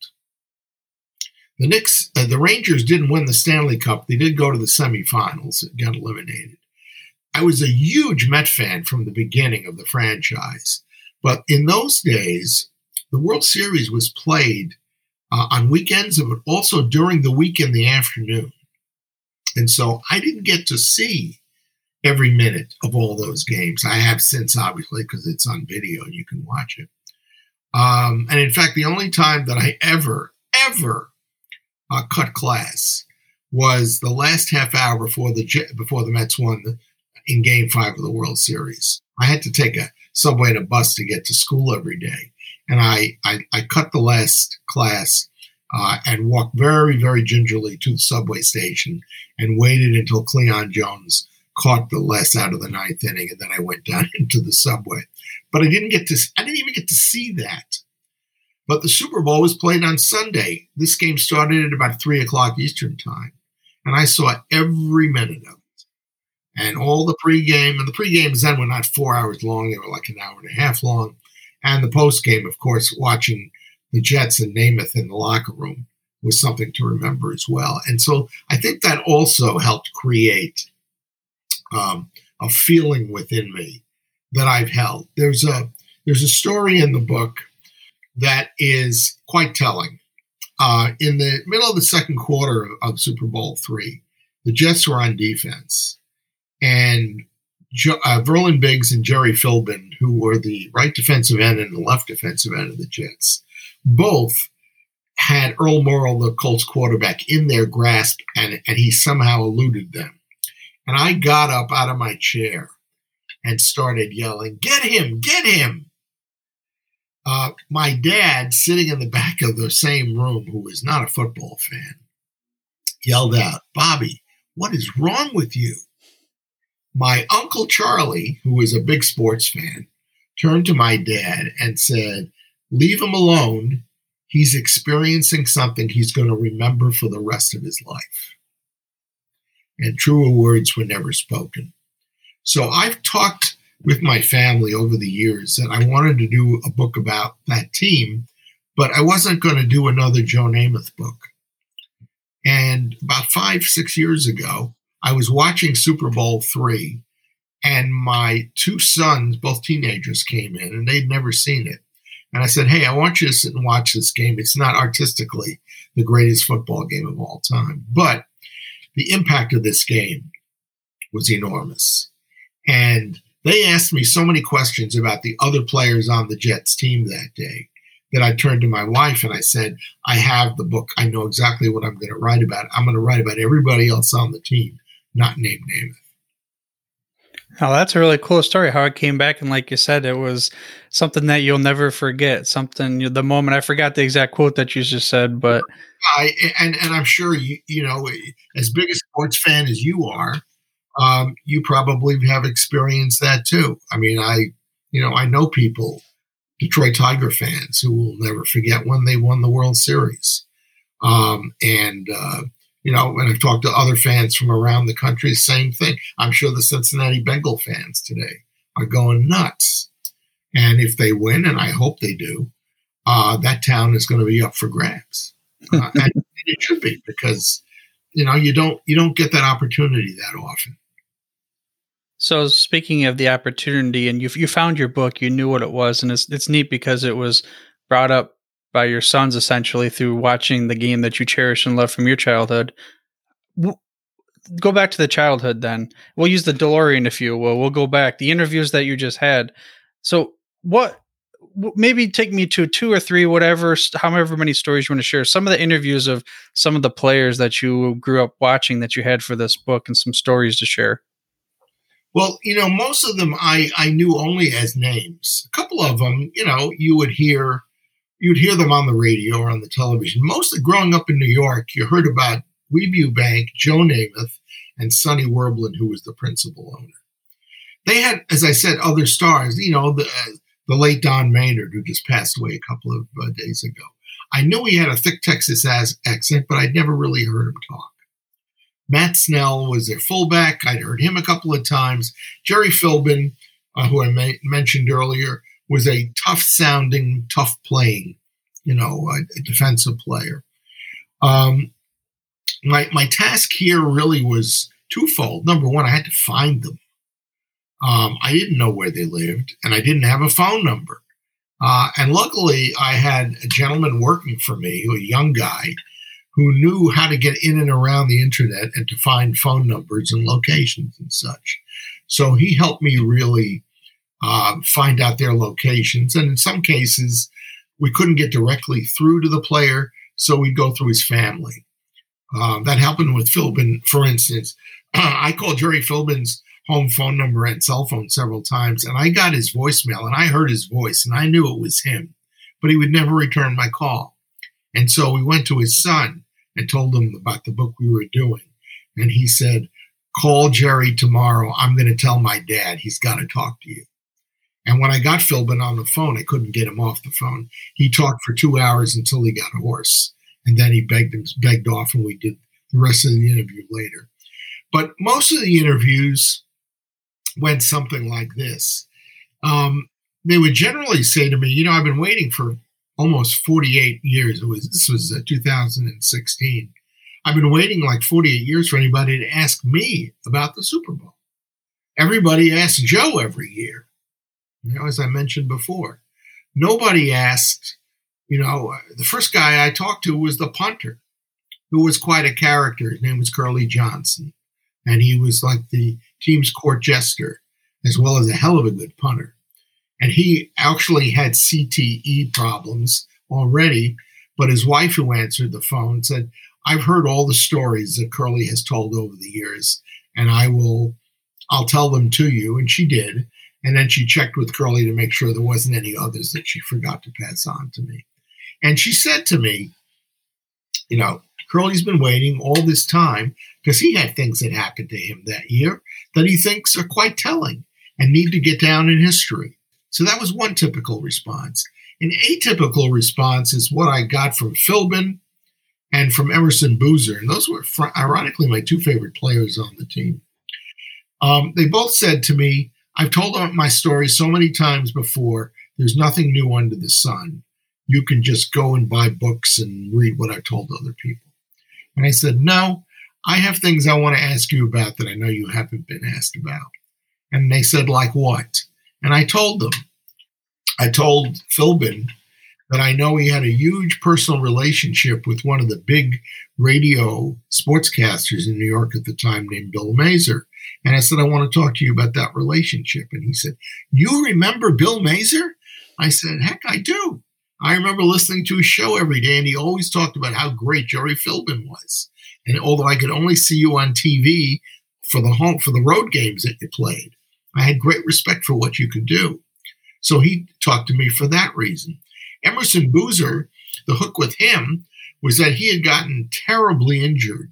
The Knicks, uh, the Rangers didn't win the Stanley Cup. They did go to the semifinals and got eliminated. I was a huge Met fan from the beginning of the franchise. But in those days, the World Series was played uh, on weekends, but also during the week in the afternoon. And so I didn't get to see every minute of all those games. I have since, obviously, because it's on video and you can watch it. Um, and in fact, the only time that I ever, ever Uh, cut class was the last half hour before the before the Mets won the, in Game Five of the World Series. I had to take a subway and a bus to get to school every day, and I I, I cut the last class uh, and walked very, very gingerly to the subway station and waited until Cleon Jones caught the less out of the ninth inning, and then I went down into the subway. But I didn't get to, I didn't even get to see that. But the Super Bowl was played on Sunday. This game started at about three o'clock Eastern time, and I saw every minute of it, and all the pregame, and the pregames then were not four hours long; they were like an hour and a half long, and the postgame, of course, watching the Jets and Namath in the locker room was something to remember as well. And so I think that also helped create um, a feeling within me that I've held. There's a there's a story in the book that is quite telling. Uh, in the middle of the second quarter of Super Bowl three, the Jets were on defense. And jo- uh, Verlin Biggs and Jerry Philbin, who were the right defensive end and the left defensive end of the Jets, both had Earl Morrill, the Colts quarterback, in their grasp, and, and he somehow eluded them. And I got up out of my chair and started yelling, "Get him! Get him!" Uh, my dad, sitting in the back of the same room, who is not a football fan, yelled out, "Bobby, what is wrong with you?" My Uncle Charlie, who is a big sports fan, turned to my dad and said, "Leave him alone. He's experiencing something he's going to remember for the rest of his life." And truer words were never spoken. So I've talked with my family over the years that I wanted to do a book about that team, but I wasn't going to do another Joe Namath book. And about five, six years ago, I was watching Super Bowl three, and my two sons, both teenagers, came in, and they'd never seen it. And I said, "Hey, I want you to sit and watch this game. It's not artistically the greatest football game of all time, but the impact of this game was enormous." And they asked me so many questions about the other players on the Jets team that day that I turned to my wife and I said, "I have the book. I know exactly what I'm going to write about. I'm going to write about everybody else on the team, not named Namath." Oh, that's a really cool story, how it came back. And like you said, it was something that you'll never forget, something, the moment. I forgot the exact quote that you just said, but. I, and, and I'm sure, you, you know, as big a sports fan as you are, Um, you probably have experienced that too. I mean, I, you know, I know people, Detroit Tiger fans, who will never forget when they won the World Series. Um, and, uh, you know, and I've talked to other fans from around the country, same thing. I'm sure the Cincinnati Bengal fans today are going nuts. And if they win, and I hope they do, uh, that town is going to be up for grabs. Uh, and it should be, because, you know, you don't, you don't get that opportunity that often. So speaking of the opportunity, and you you found your book, you knew what it was, and it's it's neat because it was brought up by your sons essentially through watching the game that you cherish and love from your childhood. We'll go back to the childhood then. We'll use the DeLorean if you will. We'll go back. The interviews that you just had. So what, maybe take me to two or three, whatever, however many stories you want to share. Some of the interviews of some of the players that you grew up watching that you had for this book, and some stories to share. Well, you know, most of them I, I knew only as names. A couple of them, you know, you would hear, you'd hear them on the radio or on the television. Mostly growing up in New York, you heard about Weeb Ewbank, Joe Namath, and Sonny Werblin, who was the principal owner. They had, as I said, other stars, you know, the, uh, the late Don Maynard, who just passed away a couple of uh, days ago. I knew he had a thick Texas accent, but I'd never really heard him talk. Matt Snell was their fullback. I'd heard him a couple of times. Jerry Philbin, uh, who I ma- mentioned earlier, was a tough-sounding, tough-playing, you know, uh, defensive player. Um, my my task here really was twofold. Number one, I had to find them. Um, I didn't know where they lived, and I didn't have a phone number. Uh, and luckily, I had a gentleman working for me, a young guy, who knew how to get in and around the internet and to find phone numbers and locations and such. So he helped me really uh, find out their locations. And in some cases, we couldn't get directly through to the player, so we'd go through his family. Uh, that happened with Philbin, for instance. I called Jerry Philbin's home phone number and cell phone several times, and I got his voicemail, and I heard his voice, and I knew it was him, but he would never return my call. And so we went to his son and told him about the book we were doing. And he said, call Jerry tomorrow. I'm going to tell my dad. He's got to talk to you. And when I got Philbin on the phone, I couldn't get him off the phone. He talked for two hours until he got hoarse. And then he begged him, begged off, and we did the rest of the interview later. But most of the interviews went something like this. Um, they would generally say to me, you know, I've been waiting for almost forty-eight years. It was, this was uh, two thousand sixteen. I've been waiting like forty-eight years for anybody to ask me about the Super Bowl. Everybody asks Joe every year, you know, as I mentioned before. Nobody asked, you know, the first guy I talked to was the punter, who was quite a character. His name was Curly Johnson, and he was like the team's court jester, as well as a hell of a good punter. And he actually had C T E problems already, but his wife, who answered the phone, said, I've heard all the stories that Curly has told over the years, and I will, I'll tell them to you. And she did. And then she checked with Curly to make sure there wasn't any others that she forgot to pass on to me. And she said to me, you know, Curly's been waiting all this time because he had things that happened to him that year that he thinks are quite telling and need to get down in history. So that was one typical response. An atypical response is what I got from Philbin and from Emerson Boozer. And those were, ironically, my two favorite players on the team. Um, they both said to me, I've told my story so many times before, there's nothing new under the sun. You can just go and buy books and read what I've told other people. And I said, no, I have things I want to ask you about that I know you haven't been asked about. And they said, like what? And I told them, I told Philbin that I know he had a huge personal relationship with one of the big radio sportscasters in New York at the time named Bill Mathis. And I said, I want to talk to you about that relationship. And he said, you remember Bill Mathis? I said, heck, I do. I remember listening to his show every day, and he always talked about how great Jerry Philbin was. And although I could only see you on T V for the home, for the road games that you played, I had great respect for what you could do. So he talked to me for that reason. Emerson Boozer, the hook with him was that he had gotten terribly injured,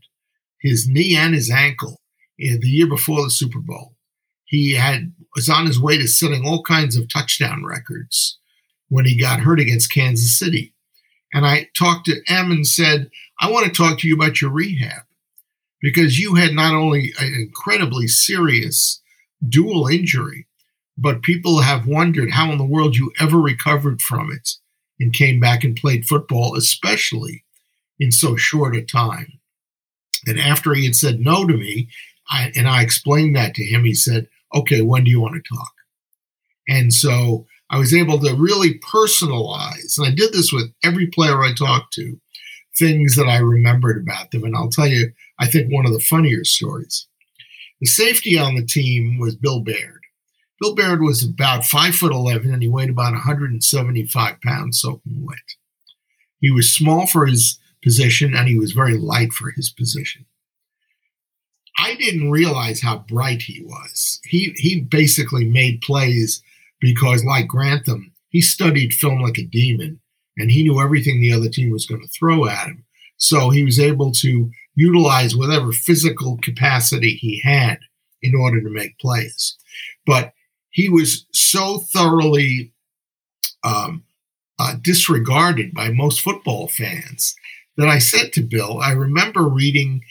his knee and his ankle, in the year before the Super Bowl. He had was on his way to setting all kinds of touchdown records when he got hurt against Kansas City. And I talked to Em and said, I want to talk to you about your rehab, because you had not only an incredibly serious dual injury, but people have wondered how in the world you ever recovered from it and came back and played football, especially in so short a time. And after he had said no to me, I, and I explained that to him, he said, okay, when do you want to talk? And so I was able to really personalize, and I did this with every player I talked to, things that I remembered about them. And I'll tell you, I think one of the funnier stories. The safety on the team was Bill Baird. Bill Baird was about five foot eleven, and he weighed about one hundred seventy-five pounds soaking wet. He was small for his position, and he was very light for his position. I didn't realize how bright he was. He, he basically made plays because, like Grantham, he studied film like a demon, and he knew everything the other team was going to throw at him. So he was able to utilize whatever physical capacity he had in order to make plays. But he was so thoroughly um, uh, disregarded by most football fans that I said to Bill, I remember reading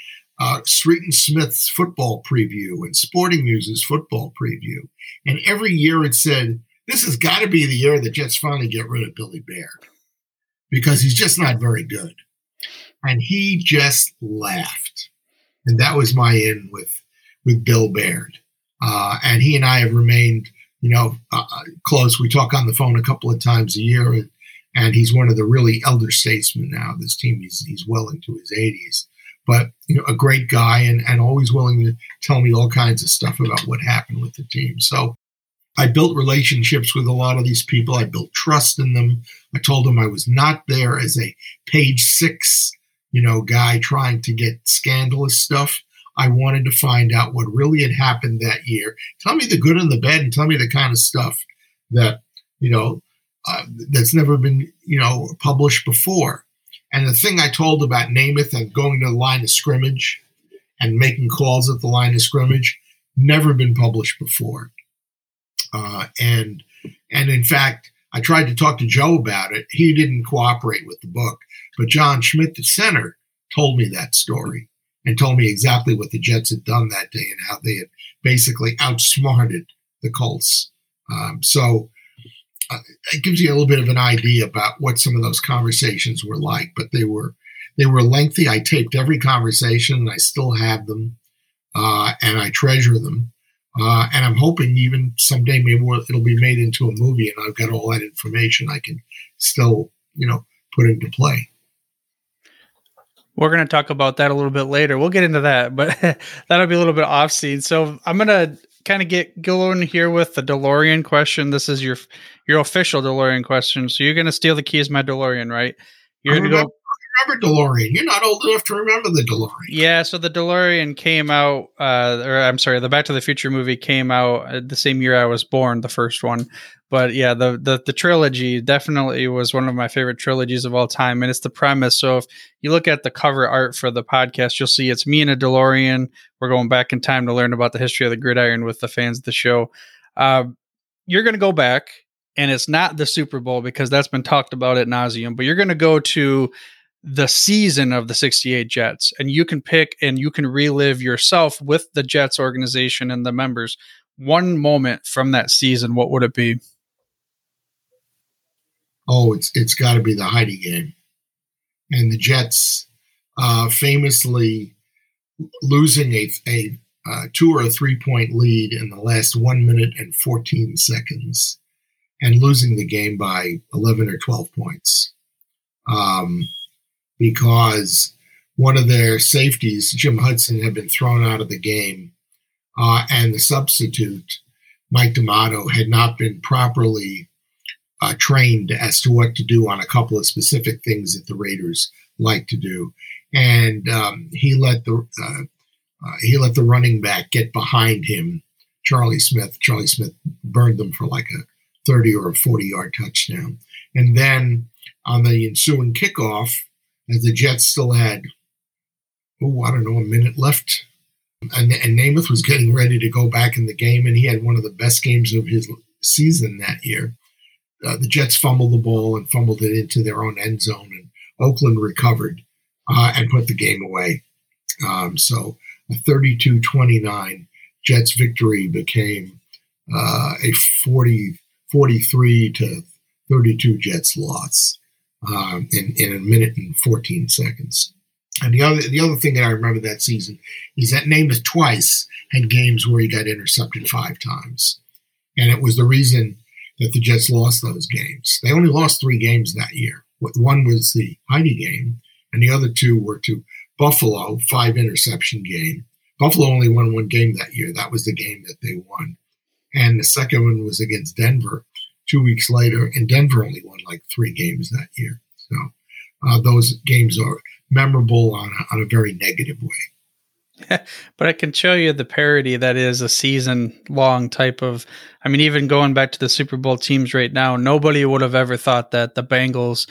Uh, Street and Smith's football preview and Sporting News' football preview. And every year it said, this has got to be the year the Jets finally get rid of Billy Baird, because he's just not very good. And he just laughed. And that was my in with, with Bill Baird. Uh, and he and I have remained, you know, uh, close. We talk on the phone a couple of times a year. And, and he's one of the really elder statesmen now of this team. He's, he's well into his eighties. But, you know, a great guy, and, and always willing to tell me all kinds of stuff about what happened with the team. So I built relationships with a lot of these people. I built trust in them. I told them I was not there as a page six, you know, guy trying to get scandalous stuff. I wanted to find out what really had happened that year. Tell me the good and the bad, and tell me the kind of stuff that, you know, uh, that's never been, you know, published before. And the thing I told about Namath and going to the line of scrimmage and making calls at the line of scrimmage, never been published before. Uh, and and in fact, I tried to talk to Joe about it. He didn't cooperate with the book. But John Schmidt, the center, told me that story and told me exactly what the Jets had done that day and how they had basically outsmarted the Colts. Um, so uh, it gives you a little bit of an idea about what some of those conversations were like. But they were they were lengthy. I taped every conversation, and I still have them, uh, and I treasure them. Uh, and I'm hoping even someday maybe it'll be made into a movie, and I've got all that information I can still, you know, put into play. We're going to talk about that a little bit later. We'll get into that, but that'll be a little bit off scene. So I'm going to kind of get going here with the DeLorean question. This is your your official DeLorean question. So you're going to steal the keys, my DeLorean, right? You're going to go. Remember DeLorean. You're not old enough to remember the DeLorean. Yeah. So the DeLorean came out, uh, or I'm sorry, the Back to the Future movie came out the same year I was born, the first one. But yeah, the, the the trilogy definitely was one of my favorite trilogies of all time. And it's the premise. So if you look at the cover art for the podcast, you'll see it's me and a DeLorean. We're going back in time to learn about the history of the gridiron with the fans of the show. Uh, you're going to go back, and it's not the Super Bowl because that's been talked about ad nauseum, but you're going to go to the season of the sixty-eight Jets, and you can pick and you can relive yourself with the Jets organization and the members. One moment from that season, what would it be? Oh, it's it's got to be the Heidi game. And the Jets uh, famously losing a, a uh, two or a three-point lead in the last one minute and fourteen seconds and losing the game by eleven or twelve points um, because one of their safeties, Jim Hudson, had been thrown out of the game uh, and the substitute, Mike D'Amato, had not been properly Uh, trained as to what to do on a couple of specific things that the Raiders like to do, and um, he let the uh, uh, he let the running back get behind him, Charlie Smith. Charlie Smith burned them for like a thirty or a forty yard touchdown, and then on the ensuing kickoff, as the Jets still had oh I don't know a minute left, and, and Namath was getting ready to go back in the game, and he had one of the best games of his season that year. Uh, the Jets fumbled the ball and fumbled it into their own end zone, and Oakland recovered uh, and put the game away. Um, so a thirty-two twenty-nine Jets victory became uh, a forty, forty-three to thirty-two Jets loss um, in, in a minute and fourteen seconds. And the other the other thing that I remember that season is that Namath twice had games where he got intercepted five times, and it was the reason that the Jets lost those games. They only lost three games that year. One was the Heidi game, and the other two were to Buffalo, five interception game. Buffalo only won one game that year. That was the game that they won. And the second one was against Denver two weeks later, and Denver only won like three games that year. So uh, those games are memorable on a, on a very negative way. But I can show you the parody that is a season-long type of, I mean, even going back to the Super Bowl teams right now, nobody would have ever thought that the Bengals,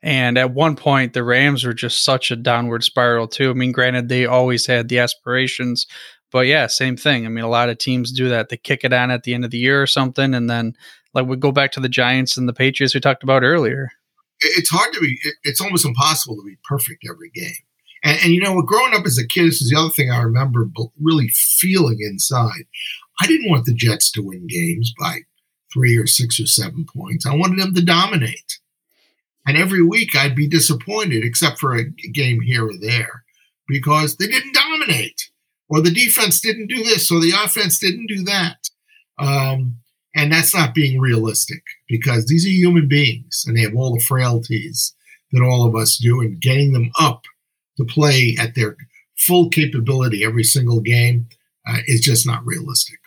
and at one point the Rams were just such a downward spiral too. I mean, granted, they always had the aspirations, but yeah, same thing. I mean, a lot of teams do that. They kick it on at the end of the year or something, and then like we go back to the Giants and the Patriots we talked about earlier. It's hard to be, it's almost impossible to be perfect every game. And, and, you know, growing up as a kid, this is the other thing I remember really feeling inside. I didn't want the Jets to win games by three or six or seven points. I wanted them to dominate. And every week I'd be disappointed, except for a game here or there, because they didn't dominate, or the defense didn't do this, or the offense didn't do that. Um, and that's not being realistic, because these are human beings, and they have all the frailties that all of us do, and getting them up to play at their full capability every single game uh, is just not realistic.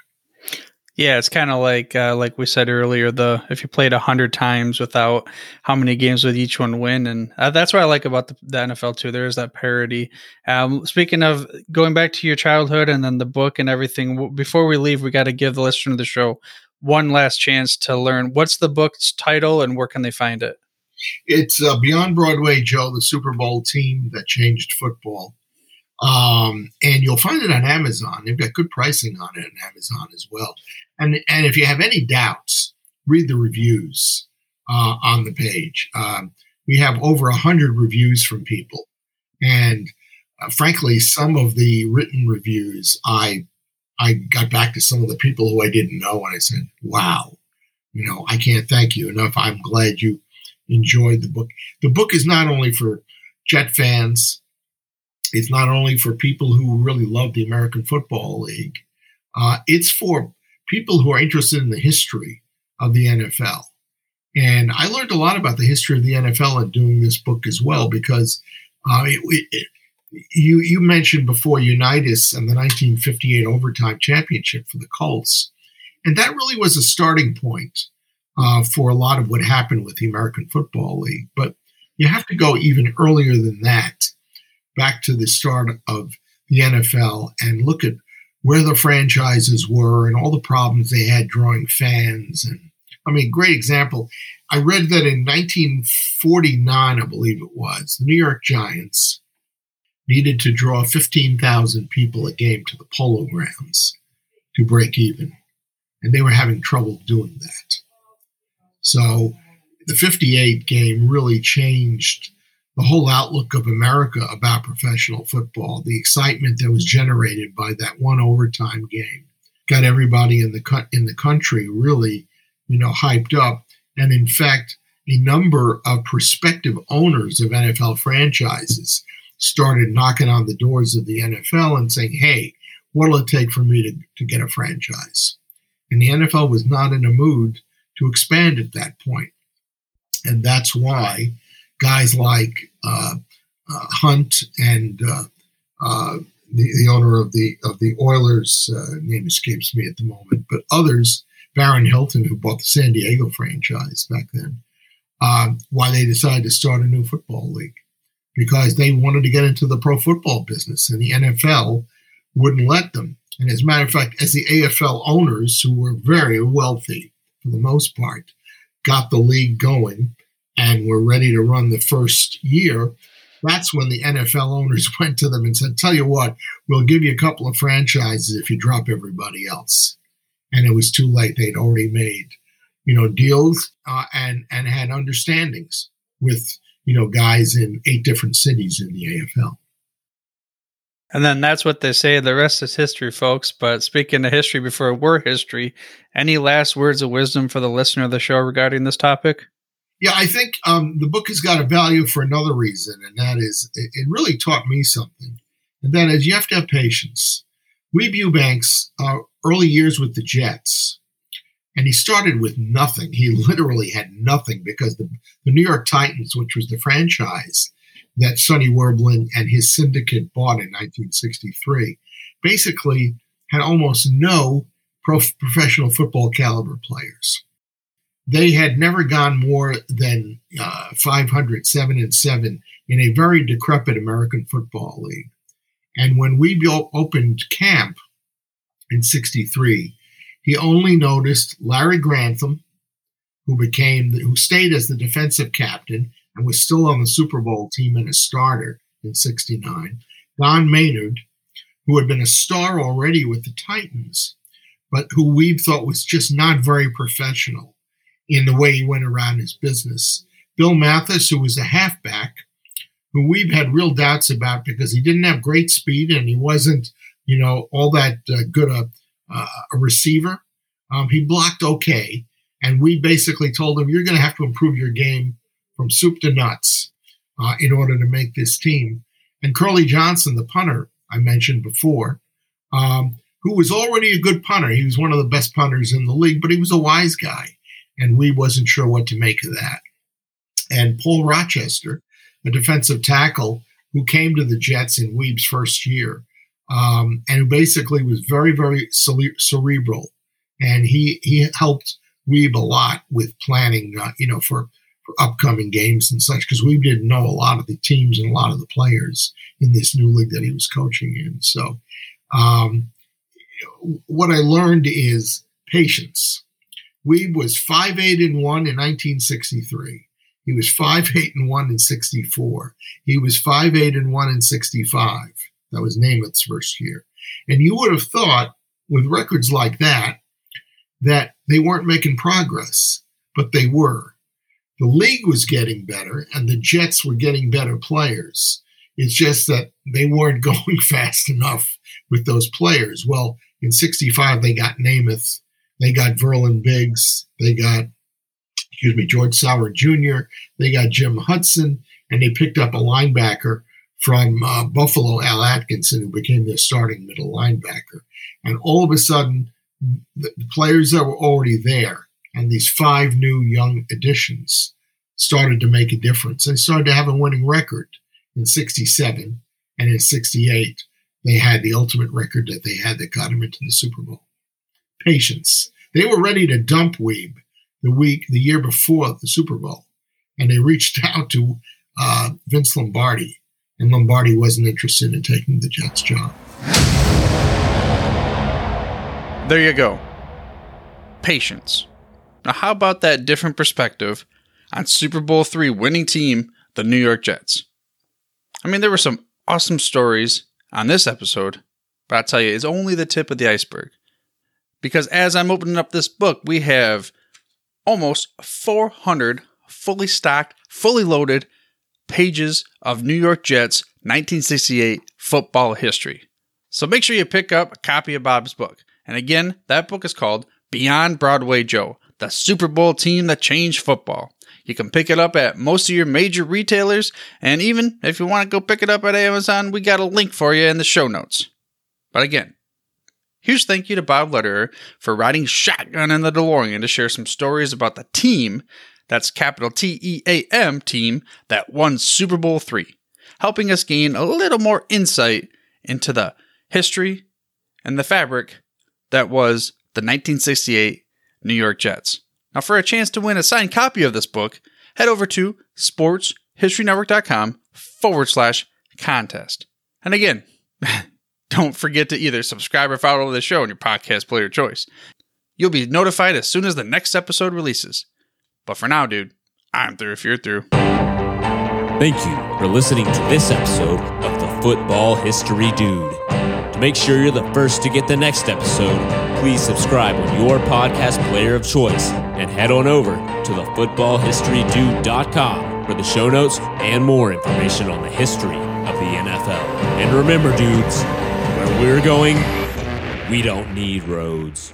Yeah, it's kind of like uh, like we said earlier, the if you played one hundred times without how many games would each one win. And uh, that's what I like about the, the N F L, too. There is that parity. Um, speaking of going back to your childhood and then the book and everything, w- before we leave, we got to give the listener of the show one last chance to learn. What's the book's title and where can they find it? It's uh, Beyond Broadway Joe, the Super Bowl team that changed football. Um, and you'll find it on Amazon. They've got good pricing on it on Amazon as well. And and if you have any doubts, read the reviews uh, on the page. Um, we have over one hundred reviews from people. And uh, frankly, some of the written reviews, I I got back to some of the people who I didn't know, and I said, wow, you know, I can't thank you enough. I'm glad you enjoyed the book. The book is not only for Jet fans. It's not only for people who really love the American Football League. Uh, it's for people who are interested in the history of the N F L. And I learned a lot about the history of the N F L in doing this book as well, because uh, it, it, you, you mentioned before Unitas and the nineteen fifty-eight overtime championship for the Colts. And that really was a starting point uh, for a lot of what happened with the American Football League. But you have to go even earlier than that, back to the start of the N F L, and look at where the franchises were and all the problems they had drawing fans. And I mean, great example. I read that in nineteen forty-nine, I believe it was, the New York Giants needed to draw fifteen thousand people a game to the Polo Grounds to break even. And they were having trouble doing that. So the fifty-eight game really changed the whole outlook of America about professional football. The excitement that was generated by that one overtime game got everybody in the co- in the country really, you know, hyped up. And in fact, a number of prospective owners of N F L franchises started knocking on the doors of the N F L and saying, hey, what'll it take for me to, to get a franchise? And the N F L was not in a mood to expand at that point. And that's why guys like uh, uh, Hunt and uh, uh, the, the owner of the of the Oilers, uh, name escapes me at the moment, but others, Baron Hilton, who bought the San Diego franchise back then, uh, why they decided to start a new football league, because they wanted to get into the pro football business, and the N F L wouldn't let them. And as a matter of fact, as the A F L owners, who were very wealthy for the most part, got the league going and were ready to run the first year, that's when the N F L owners went to them and said, tell you what, we'll give you a couple of franchises if you drop everybody else. And it was too late. They'd already made, you know, deals uh, and, and had understandings with, you know, guys in eight different cities in the A F L. And then that's what they say. The rest is history, folks. But speaking of history before we're history, any last words of wisdom for the listener of the show regarding this topic? Yeah, I think um, the book has got a value for another reason, and that is it, it really taught me something, and that is you have to have patience. Weeb Ewbank's uh, early years with the Jets, and he started with nothing. He literally had nothing, because the, the New York Titans, which was the franchise that Sonny Werbling and his syndicate bought in nineteen sixty-three, basically had almost no pro- professional football caliber players. They had never gone more than uh, five hundred, seven and seven in a very decrepit American Football League. And when we opened camp in sixty-three, he only noticed Larry Grantham, who became who stayed as the defensive captain and was still on the Super Bowl team and a starter in sixty-nine, Don Maynard, who had been a star already with the Titans, but who Weeb thought was just not very professional in the way he went around his business. Bill Mathis, who was a halfback, who we've had real doubts about because he didn't have great speed and he wasn't, you know, all that uh, good a, uh, a receiver. Um, he blocked okay, and we basically told him, you're going to have to improve your game from soup to nuts uh, in order to make this team. And Curly Johnson, the punter I mentioned before, um, who was already a good punter. He was one of the best punters in the league, but he was a wise guy. And we wasn't sure what to make of that. And Paul Rochester, a defensive tackle who came to the Jets in Weeb's first year, um, and who basically was very, very cere- cerebral. And he he helped Weeb a lot with planning, uh, you know, for, for upcoming games and such, because Weeb didn't know a lot of the teams and a lot of the players in this new league that he was coaching in. So um, what I learned is patience. Weeb was five eight and one in nineteen sixty-three. He was five eight and one in sixty-four. He was five eight and one in sixty-five. That was Namath's first year. And you would have thought, with records like that, that they weren't making progress, but they were. The league was getting better, and the Jets were getting better players. It's just that they weren't going fast enough with those players. Well, in sixty-five, they got Namath. They got Verlin Biggs. They got, excuse me, George Sauer Junior They got Jim Hudson, and they picked up a linebacker from uh, Buffalo, Al Atkinson, who became their starting middle linebacker. And all of a sudden, the players that were already there and these five new young additions started to make a difference. They started to have a winning record in sixty-seven, and in sixty-eight, they had the ultimate record that they had that got them into the Super Bowl. Patience. They were ready to dump Weeb the week, the year before the Super Bowl, and they reached out to uh, Vince Lombardi, and Lombardi wasn't interested in taking the Jets job. There you go. Patience. Now, how about that different perspective on Super Bowl three winning team, the New York Jets? I mean, there were some awesome stories on this episode, but I'll tell you, it's only the tip of the iceberg. Because as I'm opening up this book, we have almost four hundred fully stocked, fully loaded pages of New York Jets nineteen sixty-eight football history. So make sure you pick up a copy of Bob's book. And again, that book is called Beyond Broadway Joe, the Super Bowl team that changed football. You can pick it up at most of your major retailers, and even if you want to go pick it up at Amazon, we got a link for you in the show notes. But again, huge thank you to Bob Lederer for riding shotgun in the DeLorean to share some stories about the team, that's capital T E A M team, that won Super Bowl three, helping us gain a little more insight into the history and the fabric that was the nineteen sixty-eight New York Jets. Now, for a chance to win a signed copy of this book, head over to sportshistorynetwork.com forward slash contest. And again, don't forget to either subscribe or follow the show on your podcast player of choice. You'll be notified as soon as the next episode releases. But for now, dude, I'm through if you're through. Thank you for listening to this episode of the Football History Dude. To make sure you're the first to get the next episode, please subscribe on your podcast player of choice and head on over to the football history dude dot com for the show notes and more information on the history of the N F L. And remember, dudes, where we're going, we don't need roads.